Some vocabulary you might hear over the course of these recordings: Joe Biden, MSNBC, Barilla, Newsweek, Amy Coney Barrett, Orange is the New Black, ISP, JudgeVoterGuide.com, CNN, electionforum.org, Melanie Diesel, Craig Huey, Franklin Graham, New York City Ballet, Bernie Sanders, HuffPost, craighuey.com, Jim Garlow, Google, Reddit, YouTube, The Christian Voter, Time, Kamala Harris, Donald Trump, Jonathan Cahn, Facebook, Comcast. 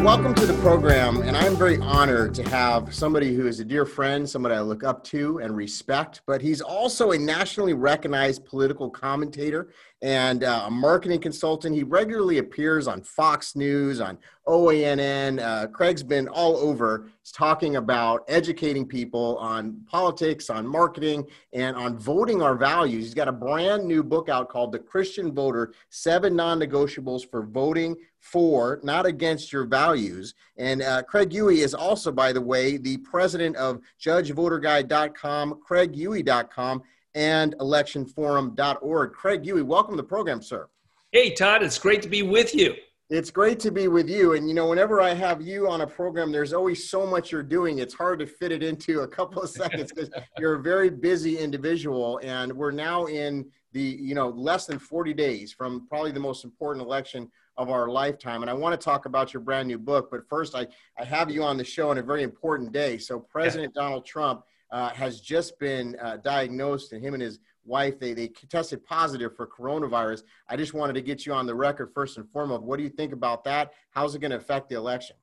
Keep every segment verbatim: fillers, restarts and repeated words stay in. welcome to the program, and I'm very honored to have somebody who is a dear friend, somebody I look up to and respect, but he's also a nationally recognized political commentator and uh, a marketing consultant. He regularly appears on Fox News, on O A N N. Uh, Craig's been all over. He's talking about educating people on politics, on marketing, and on voting our values. He's got a brand new book out called The Christian Voter, Seven Non-Negotiables for Voting For, Not Against Your Values. And uh, Craig Huey is also, by the way, the president of judge voter guide dot com, craig huey dot com, and election forum dot org. Craig Huey, welcome to the program, sir. Hey, Todd, it's great to be with you. It's great to be with you. And, you know, whenever I have you on a program, there's always so much you're doing. It's hard to fit it into a couple of seconds because you're a very busy individual. And we're now in the, you know, less than forty days from probably the most important election of our lifetime. And I want to talk about your brand new book. But first, I, I have you on the show on a very important day. So President yeah. Donald Trump Uh, has just been uh, diagnosed, and him and his wife, they they tested positive for coronavirus. I just wanted to get you on the record first and foremost. What do you think about that? How's it going to affect the election?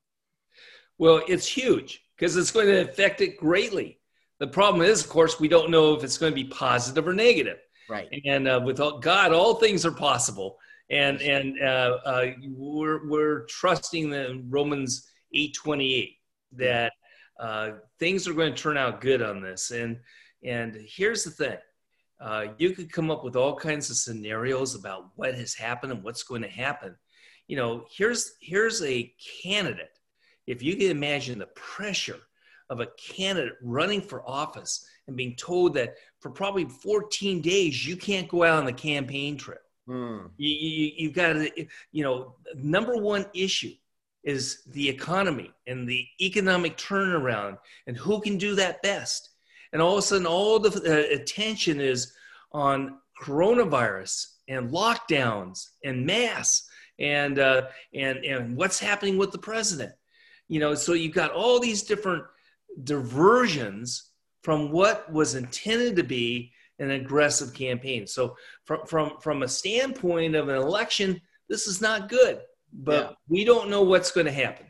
Well, it's huge because it's going to affect it greatly. The problem is, of course, we don't know if it's going to be positive or negative. Right. And uh, with all, God, all things are possible. And and uh, uh, we're we're trusting the Romans eight twenty-eight that. Uh, things are going to turn out good on this. And and here's the thing. Uh, you could come up with all kinds of scenarios about what has happened and what's going to happen. You know, here's here's a candidate. If you can imagine the pressure of a candidate running for office and being told that for probably fourteen days, you can't go out on the campaign trail. Mm. You, you, you've got to, you know, number one issue is the economy and the economic turnaround and who can do that best. And all of a sudden, all the attention is on coronavirus and lockdowns and masks and, uh, and, and what's happening with the president. You know, so you've got all these different diversions from what was intended to be an aggressive campaign. So from, from, from a standpoint of an election, this is not good. But yeah. we don't know what's going to happen.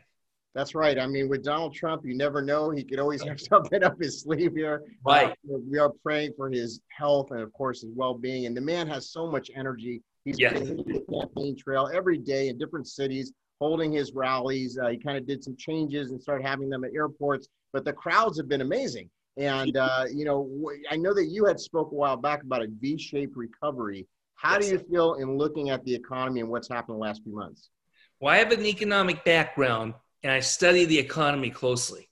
That's right. I mean, with Donald Trump, you never know. He could always have something up his sleeve here. Right. Uh, we are praying for his health and, of course, his well-being. And the man has so much energy. He's yeah. on the campaign trail every day in different cities, holding his rallies. Uh, he kind of did some changes and started having them at airports. But the crowds have been amazing. And, uh, you know, I know that you had spoke a while back about a V-shaped recovery. How yes. do you feel in looking at the economy and what's happened the last few months? Well, I have an economic background, and I study the economy closely.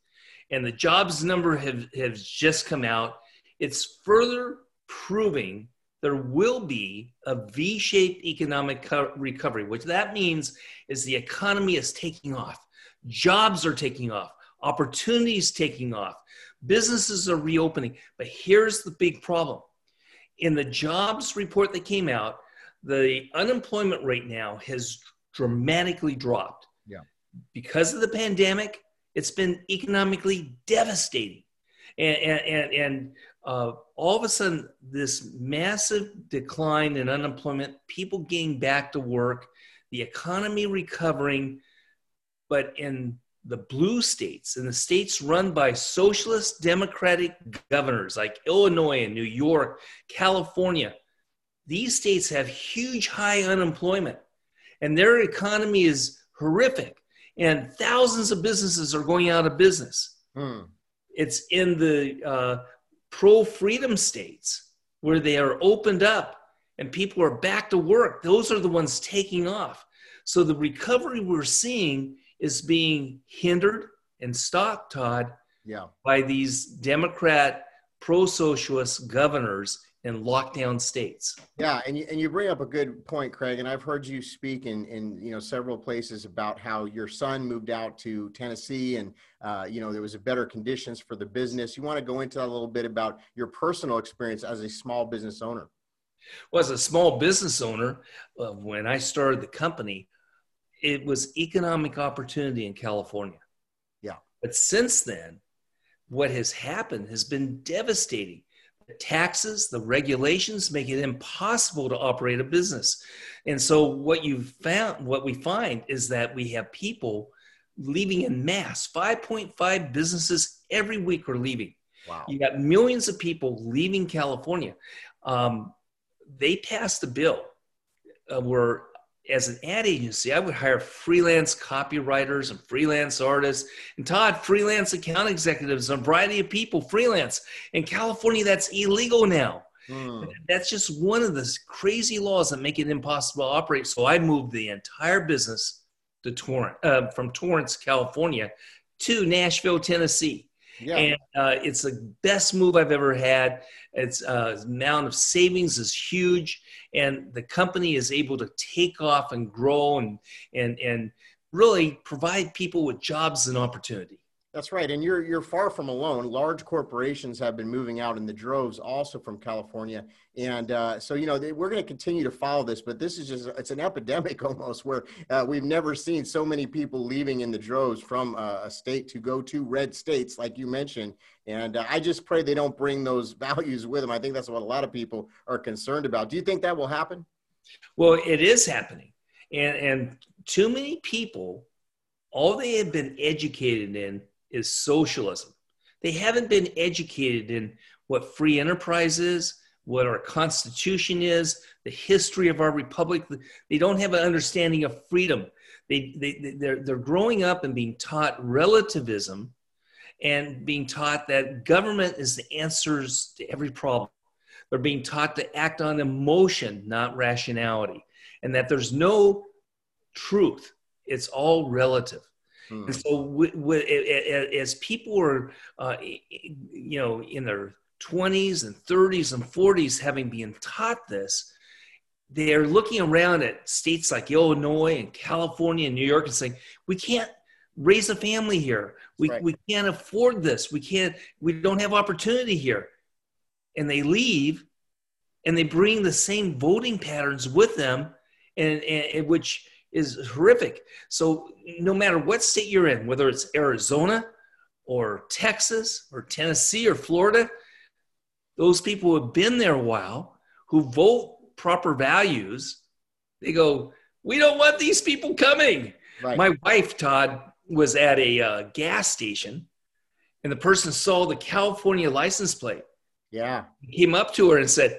And the jobs number have, has just come out. It's further proving there will be a V-shaped economic co- recovery. What that means is the economy is taking off. Jobs are taking off. Opportunities taking off. Businesses are reopening. But here's the big problem. In the jobs report that came out, the unemployment rate now has dramatically dropped. Yeah. Because of the pandemic, it's been economically devastating. And, and, and uh, all of a sudden, this massive decline in unemployment, people getting back to work, the economy recovering, but in the blue states, in the states run by socialist democratic governors like Illinois and New York, California, these states have huge high unemployment. And their economy is horrific. And thousands of businesses are going out of business. Mm. It's in the uh, pro-freedom states where they are opened up and people are back to work. Those are the ones taking off. So the recovery we're seeing is being hindered and stopped, Todd, yeah. by these Democrat pro-socialist governors in lockdown states. Yeah, and you, and you bring up a good point, Craig, and I've heard you speak in, in you know several places about how your son moved out to Tennessee and uh, you know there was a better conditions for the business. You want to go into that a little bit about your personal experience as a small business owner? Well, as a small business owner, uh, when I started the company, it was economic opportunity in California. Yeah. But since then, what has happened has been devastating. The taxes, the regulations make it impossible to operate a business. And so what you found, what we find is that we have people leaving in mass. five point five businesses every week are leaving. Wow. You got millions of people leaving California. Um, they passed a bill uh, where, as an ad agency, I would hire freelance copywriters and freelance artists, and Todd, freelance account executives, and a variety of people freelance. In California, that's illegal now. Mm. That's just one of the crazy laws that make it impossible to operate. So I moved the entire business to Torrance, uh, from Torrance, California, to Nashville, Tennessee. Yeah. And uh, it's the best move I've ever had. Its uh, amount of savings is huge, and the company is able to take off and grow and and and really provide people with jobs and opportunity. That's right, and you're you're far from alone. Large corporations have been moving out in the droves, also from California, and uh, so you know they, we're going to continue to follow this. But this is just—it's an epidemic almost, where uh, we've never seen so many people leaving in the droves from uh, a state to go to red states, like you mentioned. And uh, I just pray they don't bring those values with them. I think that's what a lot of people are concerned about. Do you think that will happen? Well, it is happening, and and too many people, all they have been educated in is socialism. They haven't been educated in what free enterprise is, what our Constitution is, the history of our republic. They don't have an understanding of freedom. They, they, they're, they're growing up and being taught relativism and being taught that government is the answers to every problem. They're being taught to act on emotion, not rationality, and that there's no truth. It's all relative. And so we, we, as people are, uh, you know, in their twenties and thirties and forties, having been taught this, they're looking around at states like Illinois and California and New York and saying, we can't raise a family here. We, right. we can't afford this. We can't, we don't have opportunity here. And they leave and they bring the same voting patterns with them, and, and, and which is horrific. So no matter what state you're in, whether it's Arizona or Texas or Tennessee or Florida, those people who have been there a while, who vote proper values, they go, we don't want these people coming. Right. My wife, Todd, was at a uh, gas station, and the person saw the California license plate. Yeah. He came up to her and said,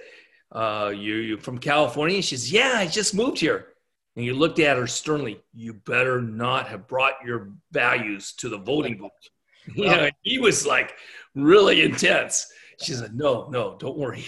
uh, you, you from California? And she says, yeah, I just moved here. And you looked at her sternly, you better not have brought your values to the voting booth. You know, and he was like really intense. She said, no, no, don't worry.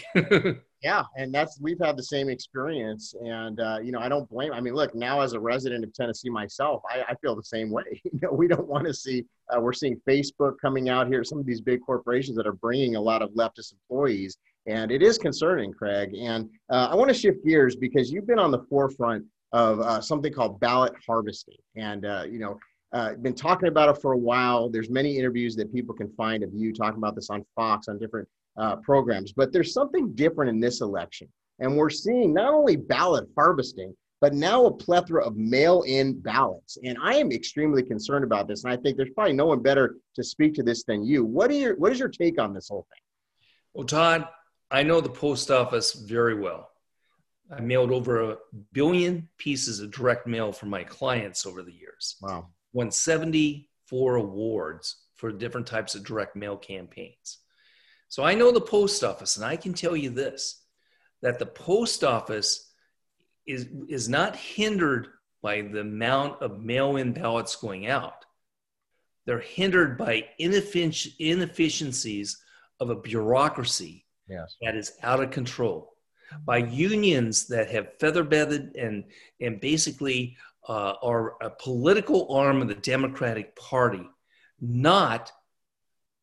Yeah. And that's, we've had the same experience. And, uh, you know, I don't blame, I mean, look, now as a resident of Tennessee myself, I, I feel the same way. You know, we don't want to see, uh, we're seeing Facebook coming out here, some of these big corporations that are bringing a lot of leftist employees. And it is concerning, Craig. And uh, I want to shift gears because you've been on the forefront of uh, something called ballot harvesting. And, uh, you know, uh, been talking about it for a while. There's many interviews that people can find of you talking about this on Fox, on different uh, programs, but there's something different in this election. And we're seeing not only ballot harvesting, but now a plethora of mail-in ballots. And I am extremely concerned about this. And I think there's probably no one better to speak to this than you. What, are your, what is your take on this whole thing? Well, Todd, I know the post office very well. I mailed over a billion pieces of direct mail for my clients over the years. Wow. Won seventy-four awards for different types of direct mail campaigns. So I know the post office, and I can tell you this, that the post office is, is not hindered by the amount of mail-in ballots going out. They're hindered by ineffic- inefficiencies of a bureaucracy yes. that is out of control, by unions that have feather-bedded and, and basically uh, are a political arm of the Democratic Party, not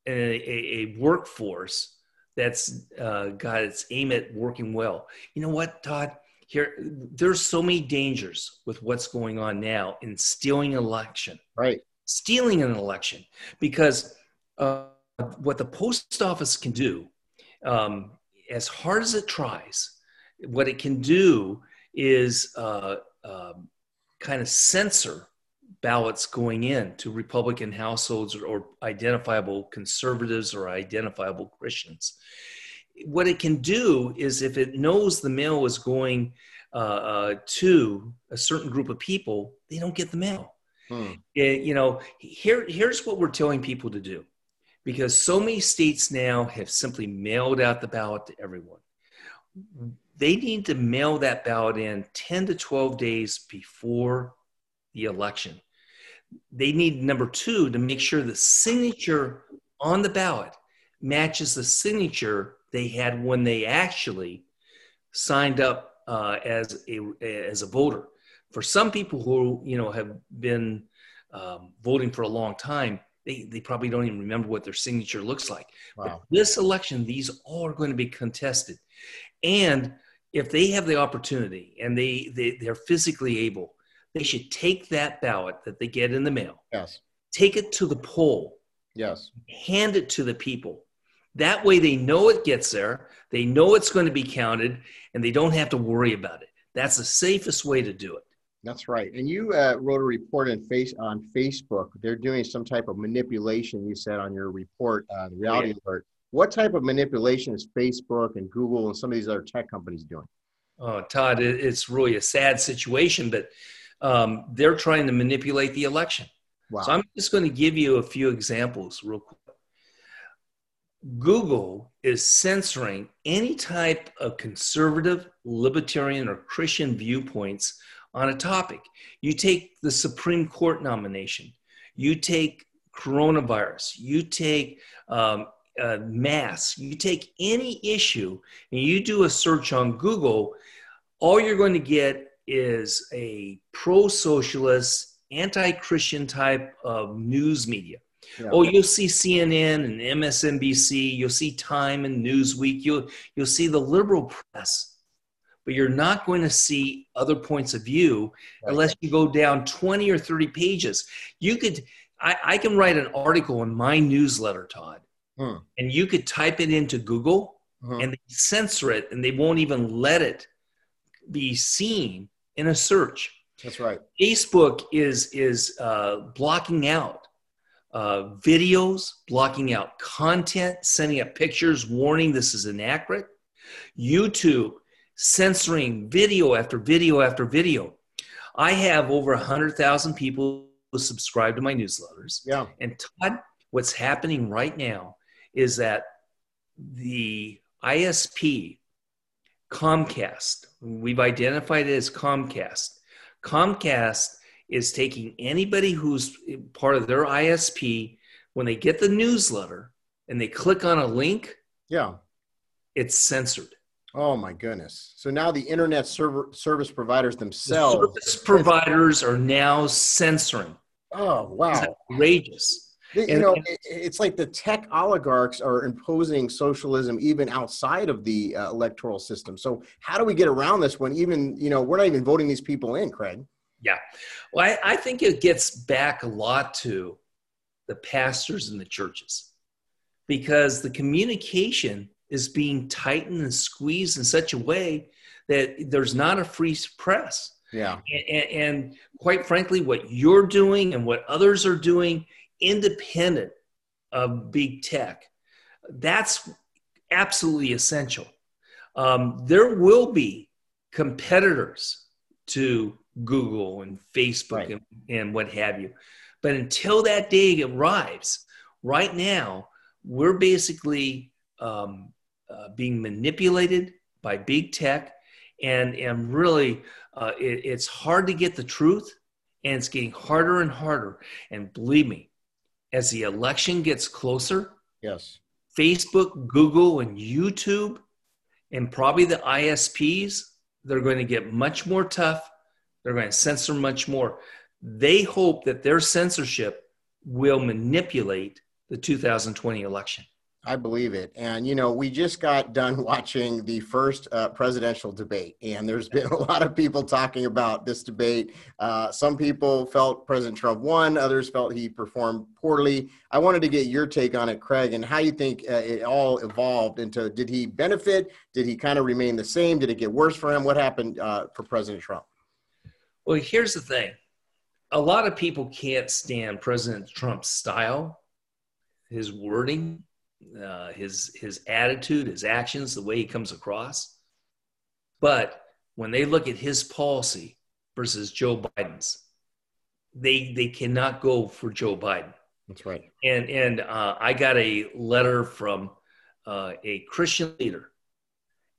a, a, a workforce that's uh, got its aim at working well. You know what, Todd? Here, there's so many dangers with what's going on now in stealing an election. Right. Stealing an election. Because uh, what the post office can do, um, as hard as it tries, what it can do is uh, uh, kind of censor ballots going in to Republican households or, or identifiable conservatives or identifiable Christians. What it can do is, if it knows the mail is going uh, uh, to a certain group of people, they don't get the mail. Hmm. It, you know, here, here's what we're telling people to do, because so many states now have simply mailed out the ballot to everyone. They need to mail that ballot in ten to twelve days before the election. They need, number two, to make sure the signature on the ballot matches the signature they had when they actually signed up uh, as a as a voter. For some people who, you know, have been um, voting for a long time, they, they probably don't even remember what their signature looks like. Wow. But this election, these all are going to be contested. And if they have the opportunity and they, they, they're physically able, they should take that ballot that they get in the mail, yes, take it to the poll, yes, hand it to the people. That way they know it gets there, they know it's going to be counted, and they don't have to worry about it. That's the safest way to do it. That's right. And you uh, wrote a report on, face, on Facebook. They're doing some type of manipulation, you said, on your report, uh, the Reality yeah. Alert. What type of manipulation is Facebook and Google and some of these other tech companies doing? Oh, Todd, it's really a sad situation, but um, they're trying to manipulate the election. Wow. So I'm just going to give you a few examples real quick. Google is censoring any type of conservative, libertarian, or Christian viewpoints on a topic. You take the Supreme Court nomination, you take coronavirus, you take um, uh, masks, you take any issue, and you do a search on Google, all you're going to get is a pro-socialist, anti-Christian type of news media. Yeah. Oh, you'll see C N N and M S N B C, you'll see Time and Newsweek, you'll, you'll see the liberal press, but you're not going to see other points of view right. unless you go down twenty or thirty pages. You could, I, I can write an article in my newsletter, Todd, hmm. and you could type it into Google hmm. and they censor it and they won't even let it be seen in a search. That's right. Facebook is, is uh, blocking out Uh, videos, blocking out content, sending up pictures, warning this is inaccurate. YouTube censoring video after video after video. I have over one hundred thousand people who subscribe to my newsletters. Yeah. And Todd, what's happening right now is that the I S P, Comcast, we've identified it as Comcast. Comcast is taking anybody who's part of their I S P, when they get the newsletter and they click on a link, yeah, it's censored. Oh my goodness. So now the internet server, service providers themselves. The service providers are now censoring. Oh, wow. It's outrageous. You and, know, and, it's like the tech oligarchs are imposing socialism even outside of the uh, electoral system. So how do we get around this when even, you know, we're not even voting these people in, Craig? Yeah. Well, I, I think it gets back a lot to the pastors and the churches, because the communication is being tightened and squeezed in such a way that there's not a free press. Yeah. And, and quite frankly, what you're doing and what others are doing, independent of big tech, that's absolutely essential. Um, there will be competitors to Google and Facebook right. and, and what have you. But until that day arrives, right now, we're basically um, uh, being manipulated by big tech. And, and really, uh, it, it's hard to get the truth. And it's getting harder and harder. And believe me, as the election gets closer, yes, Facebook, Google, and YouTube, and probably the I S Ps, they're going to get much more tough. They're going to censor much more. They hope that their censorship will manipulate the two thousand twenty election. I believe it. And, you know, we just got done watching the first uh, presidential debate, and there's been a lot of people talking about this debate. Uh, some people felt President Trump won. Others felt he performed poorly. I wanted to get your take on it, Craig, and how you think uh, it all evolved into, did he benefit? Did he kind of remain the same? Did it get worse for him? What happened uh, for President Trump? Well, here's the thing. A lot of people can't stand President Trump's style, his wording, uh, his, his attitude, his actions, the way he comes across. But when they look at his policy versus Joe Biden's, they they cannot go for Joe Biden. That's right. And and uh, I got a letter from uh, a Christian leader,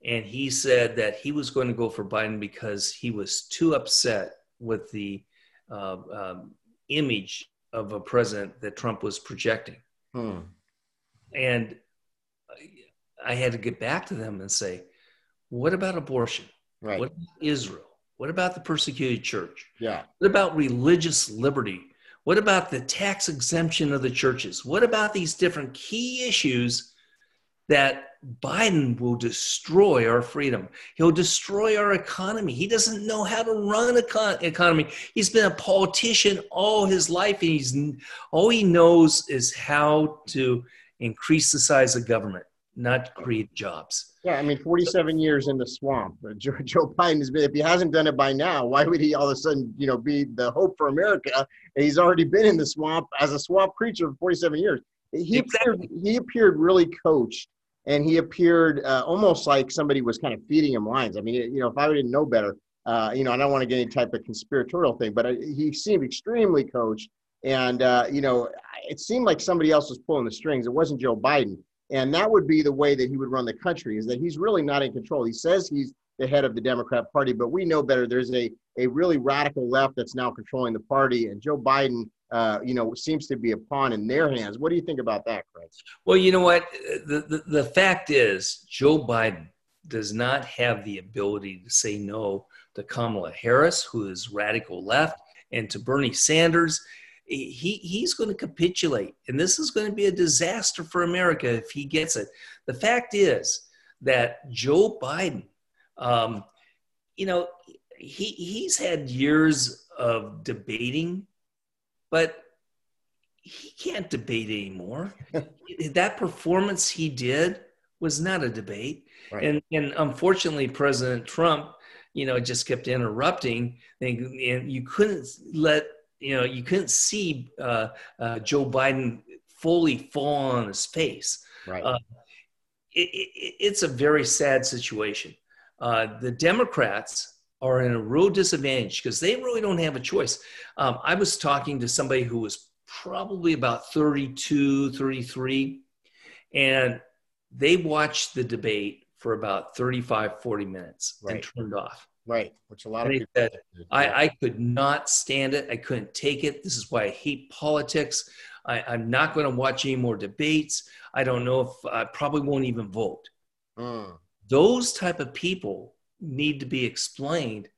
and he said that he was going to go for Biden because he was too upset with the uh, um, image of a president that Trump was projecting. Hmm. And I had to get back to them and say, what about abortion? Right. What about Israel? What about the persecuted church? Yeah. What about religious liberty? What about the tax exemption of the churches? What about these different key issues that Biden will destroy our freedom? He'll destroy our economy. He doesn't know how to run an econ- economy. He's been a politician all his life, and he's all he knows is how to increase the size of government, not create jobs. Yeah, I mean, forty-seven so, years in the swamp. Joe, Joe Biden has been, if he hasn't done it by now, why would he all of a sudden, you know, be the hope for America? And he's already been in the swamp as a swamp preacher for forty-seven years. He exactly. appeared, he appeared really coached, and he appeared uh, almost like somebody was kind of feeding him lines. I mean, you know, if I didn't know better, uh, you know, I don't want to get any type of conspiratorial thing, but I, he seemed extremely coached. And, uh, you know, it seemed like somebody else was pulling the strings. It wasn't Joe Biden. And that would be the way that he would run the country, is that he's really not in control. He says he's the head of the Democrat Party, but we know better. There's a, a really radical left that's now controlling the party. And Joe Biden, uh, you know, seems to be a pawn in their hands. What do you think about that, Craig? Well, you know what? The, the, the fact is, Joe Biden does not have the ability to say no to Kamala Harris, who is radical left, and to Bernie Sanders. He he's going to capitulate, and this is going to be a disaster for America if he gets it. The fact is that Joe Biden, um, you know, he he's had years of debating, but he can't debate anymore. That performance he did was not a debate, right. and and unfortunately, President Trump, you know, just kept interrupting, and, and you couldn't let. You know, you couldn't see uh, uh, Joe Biden fully fall on his face. Right. Uh, it, it, it's a very sad situation. Uh, the Democrats are in a real disadvantage because they really don't have a choice. Um, I was talking to somebody who was probably about thirty-two, thirty-three, and they watched the debate for about thirty-five, forty minutes right. and turned off. Right, which a lot and of people said, I, I could not stand it. I couldn't take it. This is why I hate politics. I, I'm not going to watch any more debates. I don't know if I probably won't even vote. Mm. Those type of people need to be explained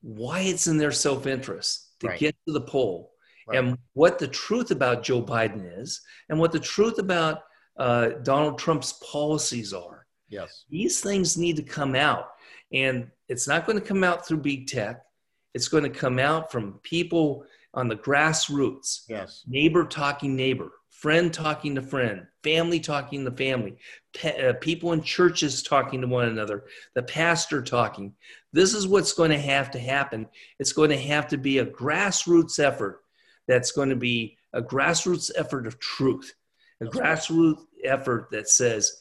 why it's in their self-interest to right. get to the poll right. and what the truth about Joe Biden is and what the truth about uh, Donald Trump's policies are. Yes, these things need to come out. And it's not going to come out through big tech. It's going to come out from people on the grassroots. Yes. Neighbor talking neighbor, friend talking to friend, family talking to family, pe- uh, people in churches talking to one another, the pastor talking. This is what's going to have to happen. It's going to have to be a grassroots effort that's going to be a grassroots effort of truth, a that's grassroots right. effort that says,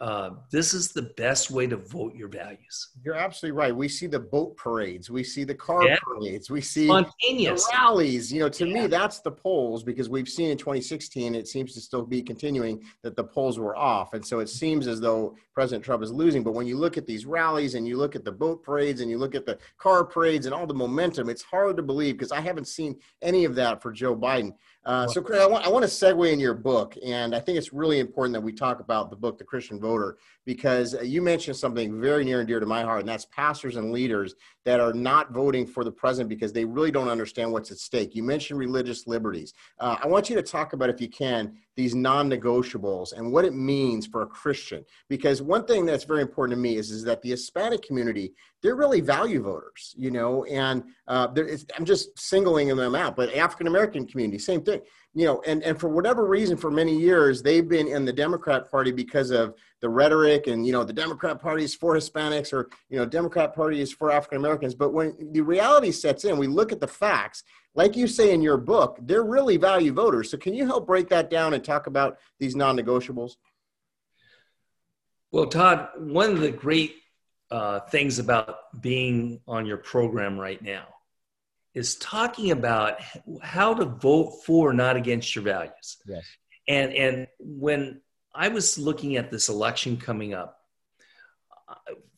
Uh, this is the best way to vote your values. You're absolutely right. We see the boat parades. We see the car yeah. parades. We see the rallies. You know, to yeah. me, that's the polls, because we've seen in twenty sixteen, it seems to still be continuing, that the polls were off. And so it seems as though President Trump is losing. But when you look at these rallies and you look at the boat parades and you look at the car parades and all the momentum, it's hard to believe, because I haven't seen any of that for Joe Biden. Uh, so, Craig, I want, I want to segue in your book, and I think it's really important that we talk about the book, The Christian Voter, because you mentioned something very near and dear to my heart, and that's pastors and leaders that are not voting for the president because they really don't understand what's at stake. You mentioned religious liberties. Uh, I want you to talk about, if you can, these non-negotiables and what it means for a Christian, because one thing that's very important to me is, is that the Hispanic community, they're really value voters, you know, and uh, it's, I'm just singling them out, but African-American community, same thing, you know, and, and for whatever reason, for many years, they've been in the Democrat Party because of the rhetoric and, you know, the Democrat Party is for Hispanics, or, you know, Democrat Party is for African-Americans. But when the reality sets in, we look at the facts, like you say in your book, they're really value voters. So can you help break that down and talk about these non-negotiables? Well, Todd, one of the great uh, things about being on your program right now is talking about how to vote for, not against your values. Yes. And, and when I was looking at this election coming up,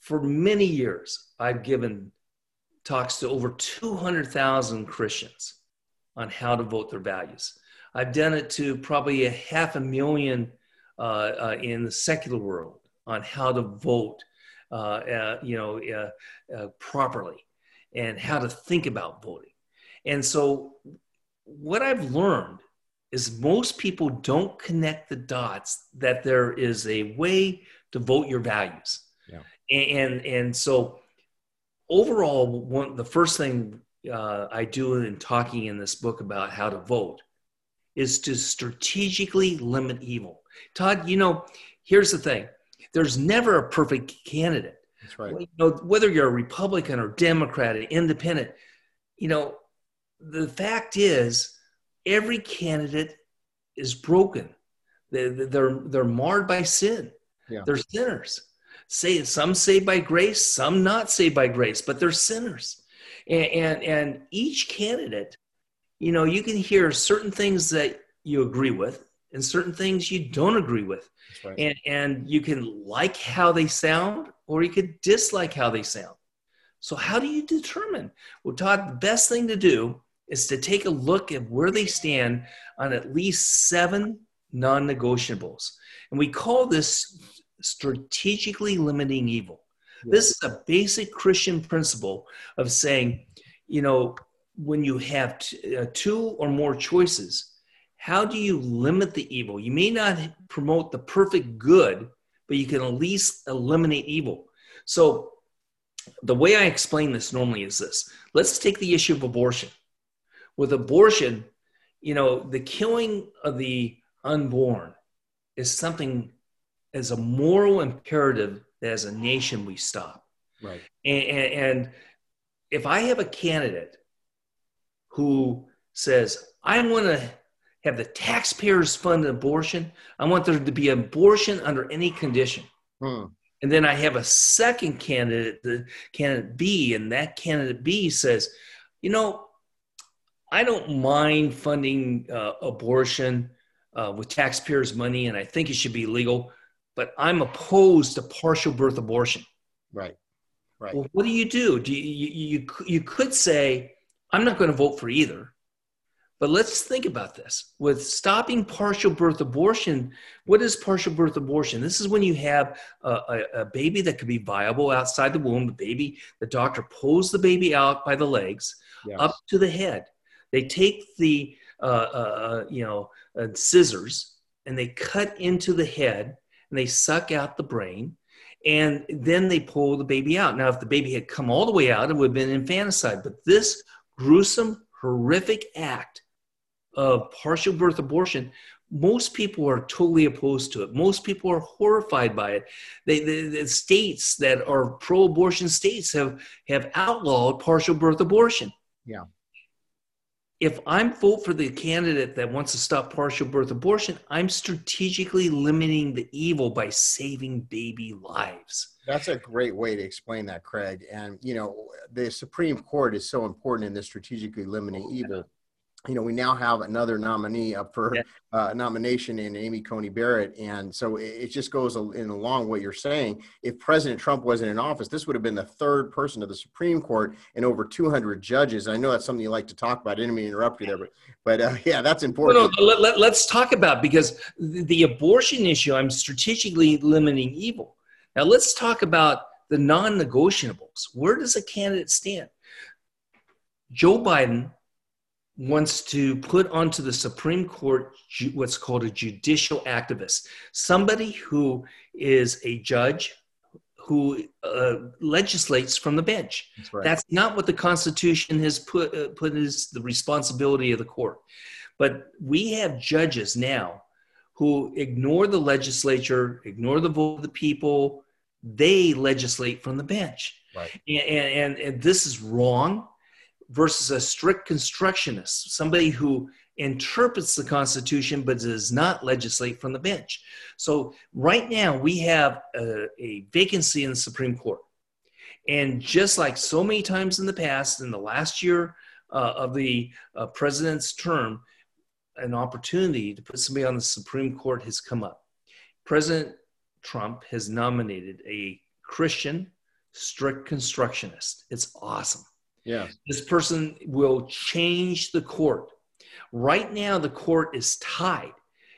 for many years, I've given talks to over two hundred thousand Christians on how to vote their values. I've done it to probably a half a million uh, uh, in the secular world on how to vote, uh, uh, you know, uh, uh, properly, and how to think about voting. And so what I've learned is most people don't connect the dots that there is a way to vote your values. Yeah. And, and so overall, one, the first thing uh, I do in talking in this book about how to vote is to strategically limit evil. Todd, you know, here's the thing. There's never a perfect candidate. That's right. You know, whether you're a Republican or Democrat or independent, you know, the fact is every candidate is broken. They're, they're, they're marred by sin. Yeah. They're sinners. Say, some saved by grace, some not saved by grace, but they're sinners. And, and, and each candidate, you know, you can hear certain things that you agree with and certain things you don't agree with. Right. And, and you can like how they sound, or you could dislike how they sound. So how do you determine? Well, Todd, the best thing to do is to take a look at where they stand on at least seven non-negotiables. And we call this strategically limiting evil. Yes. This is a basic Christian principle of saying, you know, when you have t- uh, two or more choices, how do you limit the evil? You may not promote the perfect good, but you can at least eliminate evil. So the way I explain this normally is this. Let's take the issue of abortion. With abortion, you know, the killing of the unborn is something as a moral imperative that as a nation we stop. Right. And, and if I have a candidate who says, I'm going to have the taxpayers fund abortion. I want there to be abortion under any condition. Hmm. And then I have a second candidate, the candidate B, and that candidate B says, you know, I don't mind funding uh, abortion uh, with taxpayers' money, and I think it should be legal, but I'm opposed to partial birth abortion. Right, right. Well, what do you do? Do you, you, you, you could say, I'm not going to vote for either. But let's think about this. With stopping partial birth abortion, what is partial birth abortion? This is when you have a, a, a baby that could be viable outside the womb. The baby, the doctor pulls the baby out by the legs, yes, up to the head. They take the uh, uh, you know uh, scissors and they cut into the head and they suck out the brain, and then they pull the baby out. Now, if the baby had come all the way out, it would have been infanticide. But this gruesome, horrific act of partial birth abortion, most people are totally opposed to it. Most people are horrified by it. They, they, the states that are pro-abortion states have, have outlawed partial birth abortion. Yeah. If I'm vote for the candidate that wants to stop partial birth abortion, I'm strategically limiting the evil by saving baby lives. That's a great way to explain that, Craig. And, you know, the Supreme Court is so important in this strategically limiting oh, yeah. evil. You know, we now have another nominee up for yeah. uh, nomination in Amy Coney Barrett. And so it, it just goes in along what you're saying. If President Trump wasn't in office, this would have been the third person to the Supreme Court and over two hundred judges. I know that's something you like to talk about. I didn't mean to interrupt you there, but, but uh, yeah, that's important. Well, no, let, let, let's talk about, because the, the abortion issue, I'm strategically limiting evil. Now let's talk about the non-negotiables. Where does a candidate stand? Joe Biden wants to put onto the Supreme Court ju- what's called a judicial activist, somebody who is a judge who uh, legislates from the bench. That's right. That's not what the Constitution has put uh, put as the responsibility of the court. But we have judges now who ignore the legislature, ignore the vote of the people. They legislate from the bench. Right. And, and, and this is wrong, versus a strict constructionist, somebody who interprets the Constitution but does not legislate from the bench. So right now we have a, a vacancy in the Supreme Court. And just like so many times in the past, in the last year uh, of the uh, president's term an opportunity to put somebody on the Supreme Court has come up. President Trump has nominated a Christian strict constructionist. It's awesome. Yeah. This person will change the court. Right now, the court is tied.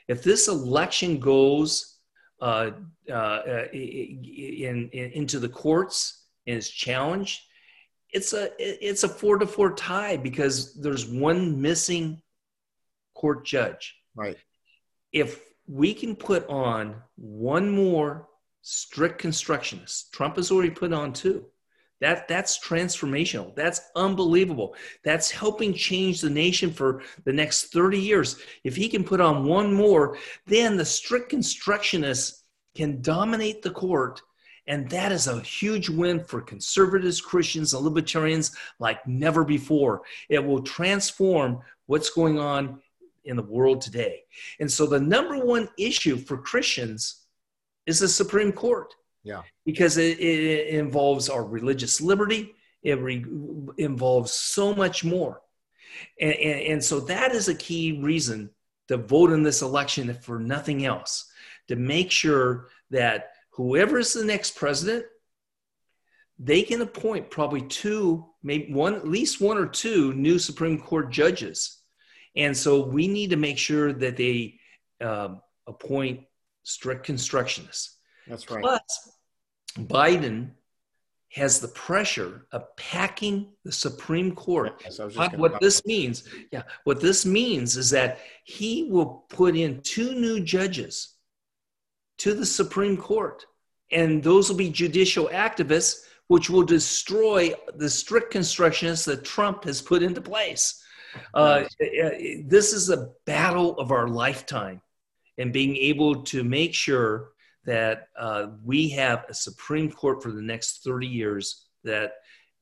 If this election goes uh, uh, in, in, into the courts and is challenged, it's a it's a four to four tie because there's one missing court judge. Right. If we can put on one more strict constructionist, Trump has already put on two. That, that's transformational. That's unbelievable. That's helping change the nation for the next thirty years. If he can put on one more, then the strict constructionists can dominate the court. And that is a huge win for conservatives, Christians, and libertarians like never before. It will transform what's going on in the world today. And so the number one issue for Christians is the Supreme Court. Yeah, because it, it involves our religious liberty. It re- involves so much more. And, and, and so that is a key reason to vote in this election, if for nothing else, to make sure that whoever is the next president, they can appoint probably two, maybe one, at least one or two new Supreme Court judges. And so we need to make sure that they uh, appoint strict constructionists. That's right. Plus, Biden has the pressure of packing the Supreme Court. Yes, what this that. means, yeah, what this means is that he will put in two new judges to the Supreme Court, and those will be judicial activists, which will destroy the strict constructionists that Trump has put into place. Uh, this is a battle of our lifetime, and being able to make sure that uh, we have a Supreme Court for the next thirty years that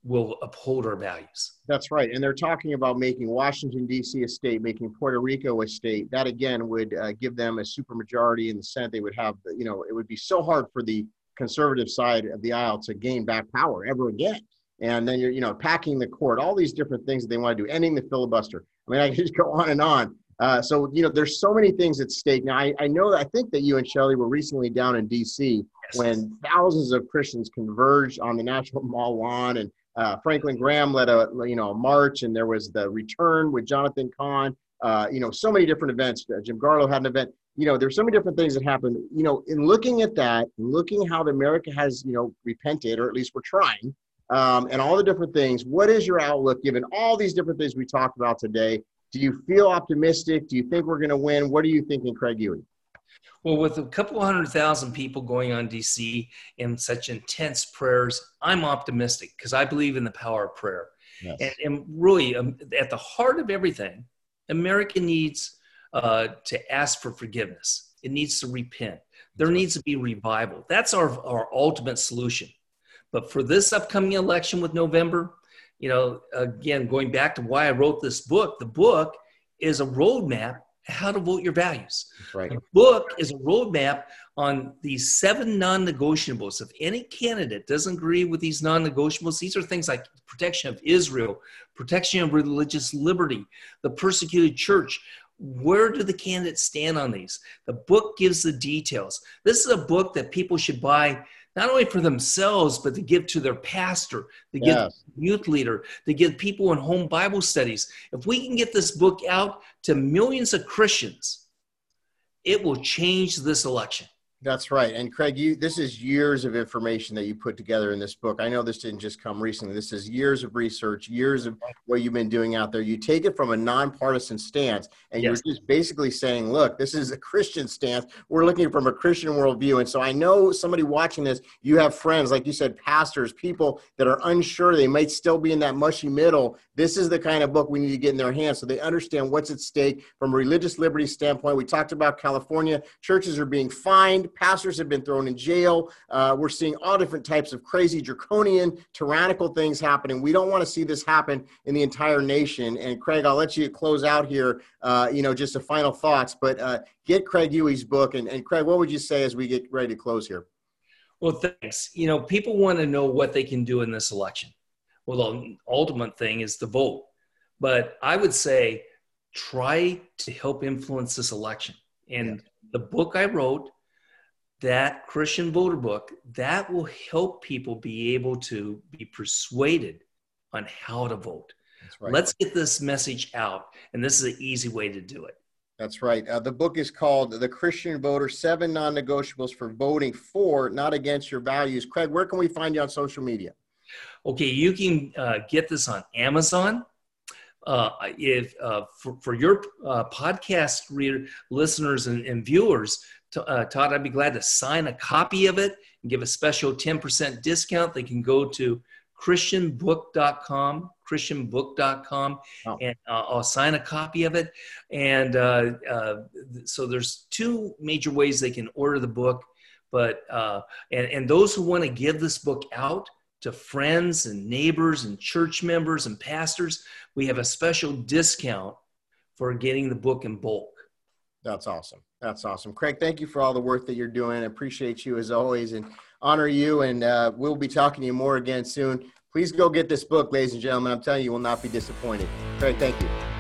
will uphold our values. That's right. And they're talking about making Washington, D C a state, making Puerto Rico a state. That, again, would uh, give them a supermajority in the Senate. They would have, you know, it would be so hard for the conservative side of the aisle to gain back power ever again. And then you're, you know, packing the court, all these different things that they want to do, ending the filibuster. I mean, I can just go on and on. Uh, so, you know, there's so many things at stake. Now, I, I know, I think that you and Shelley were recently down in D C Yes. when thousands of Christians converged on the National Mall lawn, and uh, Franklin Graham led a, you know, a march, and there was the return with Jonathan Cahn, uh, you know, so many different events. Uh, Jim Garlow had an event. You know, there's so many different things that happened. You know, in looking at that, looking how America has, you know, repented, or at least we're trying, um, and all the different things, what is your outlook given all these different things we talked about today? Do you feel optimistic? Do you think we're going to win? What are you thinking, Craig Huey? Well, with a couple hundred thousand people going on D C and such intense prayers, I'm optimistic because I believe in the power of prayer. Yes. And, and really, um, at the heart of everything, America needs uh, to ask for forgiveness. It needs to repent. There That's needs right. to be revival. That's our, our ultimate solution. But for this upcoming election with November, you know, again, going back to why I wrote this book, the book is a roadmap how to vote your values. Right. The book is a roadmap on these seven non-negotiables. If any candidate doesn't agree with these non-negotiables, these are things like protection of Israel, protection of religious liberty, the persecuted church. Where do the candidates stand on these? The book gives the details. This is a book that people should buy not only for themselves, but to give to their pastor, to give yes. to the youth leader, to give people in home Bible studies. If we can get this book out to millions of Christians, it will change this election. That's right. And Craig, you, this is years of information that you put together in this book. I know this didn't just come recently. This is years of research, years of what you've been doing out there. You take it from a nonpartisan stance, and yes. you're just basically saying, look, this is a Christian stance. We're looking from a Christian worldview. And so I know somebody watching this, you have friends, like you said, pastors, people that are unsure. They might still be in that mushy middle. This is the kind of book we need to get in their hands so they understand what's at stake from a religious liberty standpoint. We talked about California. Churches are being fined. Pastors have been thrown in jail. Uh, we're seeing all different types of crazy, draconian, tyrannical things happening. We don't want to see this happen in the entire nation. And Craig, I'll let you close out here, uh, you know, just a final thoughts, but uh, get Craig Huey's book. And, and Craig, what would you say as we get ready to close here? Well, thanks. You know, people want to know what they can do in this election. Well, the ultimate thing is to vote. But I would say, try to help influence this election. And yeah. the book I wrote, that Christian Voter book, that will help people be able to be persuaded on how to vote. That's right. Let's get this message out. And this is an easy way to do it. That's right. Uh, the book is called The Christian Voter, Seven Non-Negotiables for Voting For, Not Against Your Values. Craig, where can we find you on social media? Okay, you can uh, get this on Amazon. Uh, if uh, for, for your uh, podcast reader, listeners and, and viewers, to, uh, Todd, I'd be glad to sign a copy of it and give a special ten percent discount. They can go to christian book dot com, christian book dot com, oh. and uh, I'll sign a copy of it. And uh, uh, so there's two major ways they can order the book. But uh, and, and those who want to give this book out to friends and neighbors and church members and pastors, we have a special discount for getting the book in bulk. That's awesome. That's awesome. Craig, thank you for all the work that you're doing. I appreciate you as always and honor you. And uh, we'll be talking to you more again soon. Please go get this book, ladies and gentlemen. I'm telling you, you will not be disappointed. Craig, thank you.